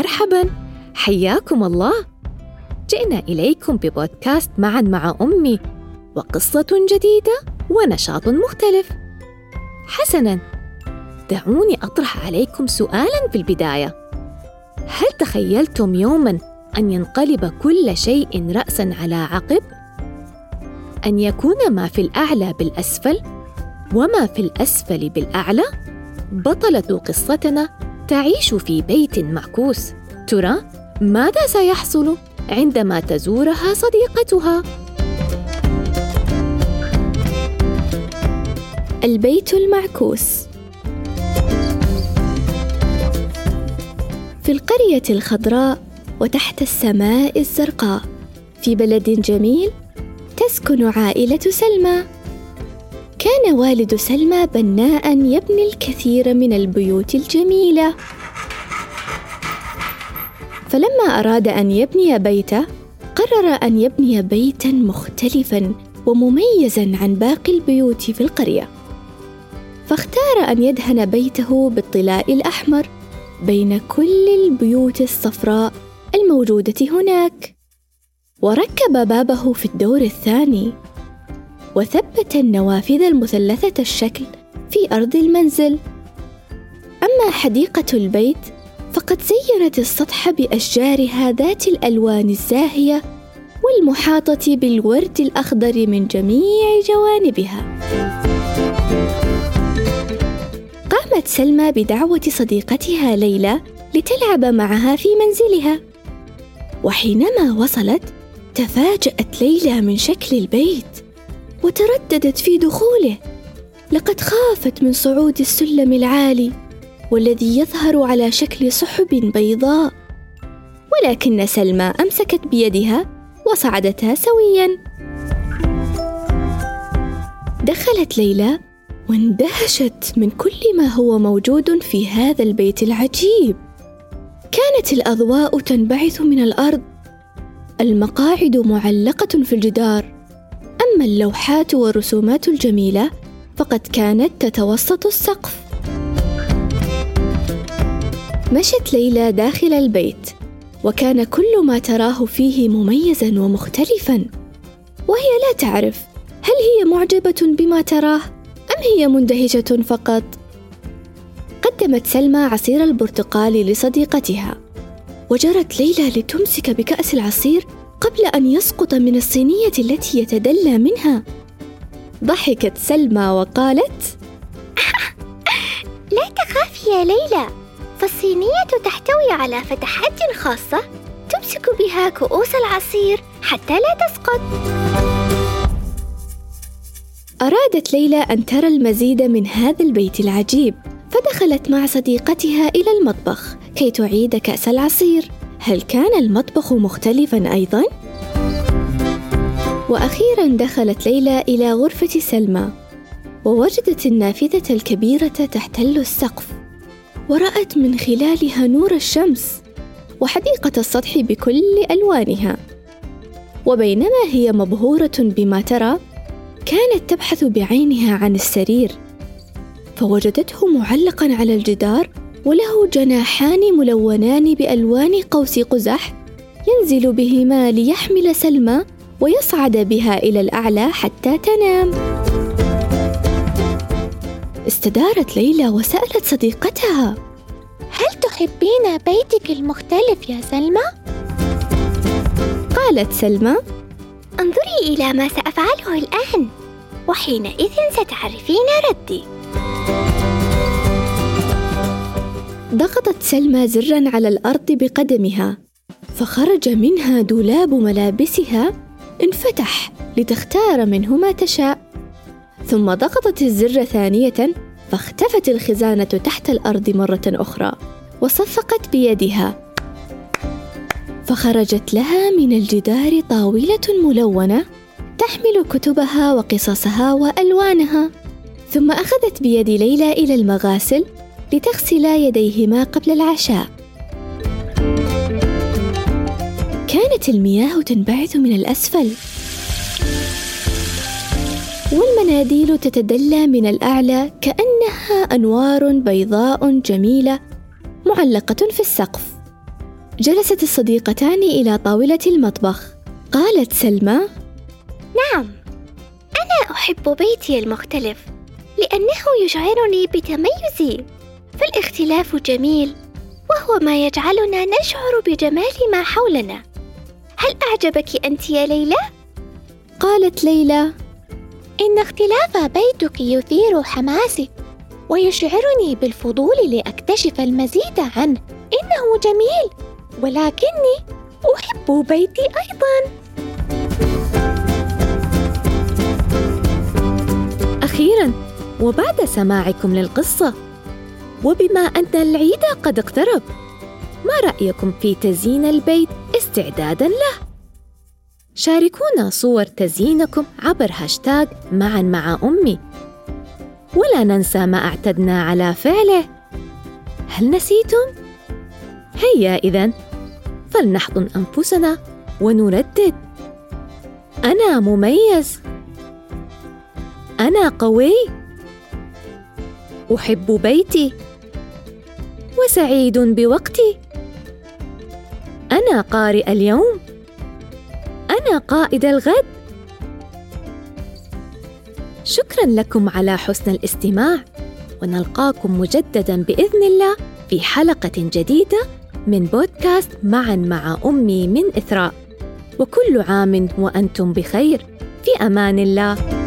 مرحباً، حياكم الله. جئنا إليكم ببودكاست معاً مع أمي، وقصة جديدة ونشاط مختلف. حسناً، دعوني أطرح عليكم سؤالاً في البداية. هل تخيلتم يوماً أن ينقلب كل شيء رأساً على عقب؟ أن يكون ما في الأعلى بالأسفل وما في الأسفل بالأعلى؟ بطلة قصتنا تعيش في بيت معكوس، ترى ماذا سيحصل عندما تزورها صديقتها؟ البيت المعكوس. في القرية الخضراء وتحت السماء الزرقاء، في بلد جميل، تسكن عائلة سلمى. كان والد سلمى بناءً يبني الكثير من البيوت الجميلة، فلما أراد أن يبني بيته قرر أن يبني بيتاً مختلفاً ومميزاً عن باقي البيوت في القرية، فاختار أن يدهن بيته بالطلاء الأحمر بين كل البيوت الصفراء الموجودة هناك، وركب بابه في الدور الثاني، وثبت النوافذ المثلثة الشكل في أرض المنزل. أما حديقة البيت فقد زينت السطح بأشجارها ذات الألوان الزاهية والمحاطة بالورد الأخضر من جميع جوانبها. قامت سلمى بدعوة صديقتها ليلى لتلعب معها في منزلها، وحينما وصلت تفاجأت ليلى من شكل البيت وترددت في دخوله، لقد خافت من صعود السلم العالي والذي يظهر على شكل سحب بيضاء، ولكن سلمى أمسكت بيدها وصعدتها سوياً. دخلت ليلى واندهشت من كل ما هو موجود في هذا البيت العجيب. كانت الأضواء تنبعث من الأرض، المقاعد معلقة في الجدار، أما اللوحات والرسومات الجميلة فقد كانت تتوسط السقف. مشت ليلى داخل البيت، وكان كل ما تراه فيه مميزاً ومختلفاً، وهي لا تعرف هل هي معجبة بما تراه أم هي مندهشة فقط. قدمت سلمى عصير البرتقال لصديقتها، وجرت ليلى لتمسك بكأس العصير قبل أن يسقط من الصينية التي يتدلى منها. ضحكت سلمى وقالت: لا تخافي يا ليلى، فالصينية تحتوي على فتحات خاصة تمسك بها كؤوس العصير حتى لا تسقط. أرادت ليلى أن ترى المزيد من هذا البيت العجيب، فدخلت مع صديقتها إلى المطبخ كي تعيد كأس العصير. هل كان المطبخ مختلفاً أيضاً؟ وأخيراً دخلت ليلى إلى غرفة سلمى، ووجدت النافذة الكبيرة تحتل السقف، ورأت من خلالها نور الشمس وحديقة السطح بكل ألوانها. وبينما هي مبهورة بما ترى، كانت تبحث بعينها عن السرير، فوجدته معلقاً على الجدار، وله جناحان ملونان بألوان قوس قزح ينزل بهما ليحمل سلمى ويصعد بها إلى الأعلى حتى تنام. استدارت ليلى وسألت صديقتها: هل تحبين بيتك المختلف يا سلمى؟ قالت سلمى: انظري إلى ما سأفعله الآن، وحينئذ ستعرفين ردي. ضغطت سلمى زراً على الأرض بقدمها، فخرج منها دولاب ملابسها، انفتح لتختار منه ما تشاء، ثم ضغطت الزر ثانية فاختفت الخزانة تحت الأرض مرة أخرى، وصفقت بيدها فخرجت لها من الجدار طاولة ملونة تحمل كتبها وقصصها وألوانها، ثم أخذت بيد ليلى إلى المغاسل لتغسلا يديهما قبل العشاء. كانت المياه تنبعث من الأسفل والمناديل تتدلى من الأعلى كأنها أنوار بيضاء جميلة معلقة في السقف، جلست الصديقتان إلى طاولة المطبخ. قالت سلمى: نعم، أنا أحب بيتي المختلف لأنه يشعرني بتميزي، فالاختلاف جميل وهو ما يجعلنا نشعر بجمال ما حولنا. هل أعجبك أنت يا ليلى؟ قالت ليلى: إن اختلاف بيتك يثير حماسي ويشعرني بالفضول لأكتشف المزيد عنه، إنه جميل ولكني أحب بيتي أيضاً. أخيراً، وبعد سماعكم للقصة، وبما أن العيد قد اقترب، ما رأيكم في تزيين البيت استعداداً له؟ شاركونا صور تزيينكم عبر هاشتاغ معاً مع أمي، ولا ننسى ما أعتدنا على فعله. هل نسيتم؟ هيا إذن فلنحضن أنفسنا ونردد: أنا مميز، أنا قوي، أحب بيتي وسعيد بوقتي، أنا قارئ اليوم، أنا قائد الغد. شكراً لكم على حسن الاستماع، ونلقاكم مجدداً بإذن الله في حلقة جديدة من بودكاست معاً مع أمي من إثراء. وكل عام وأنتم بخير، في أمان الله.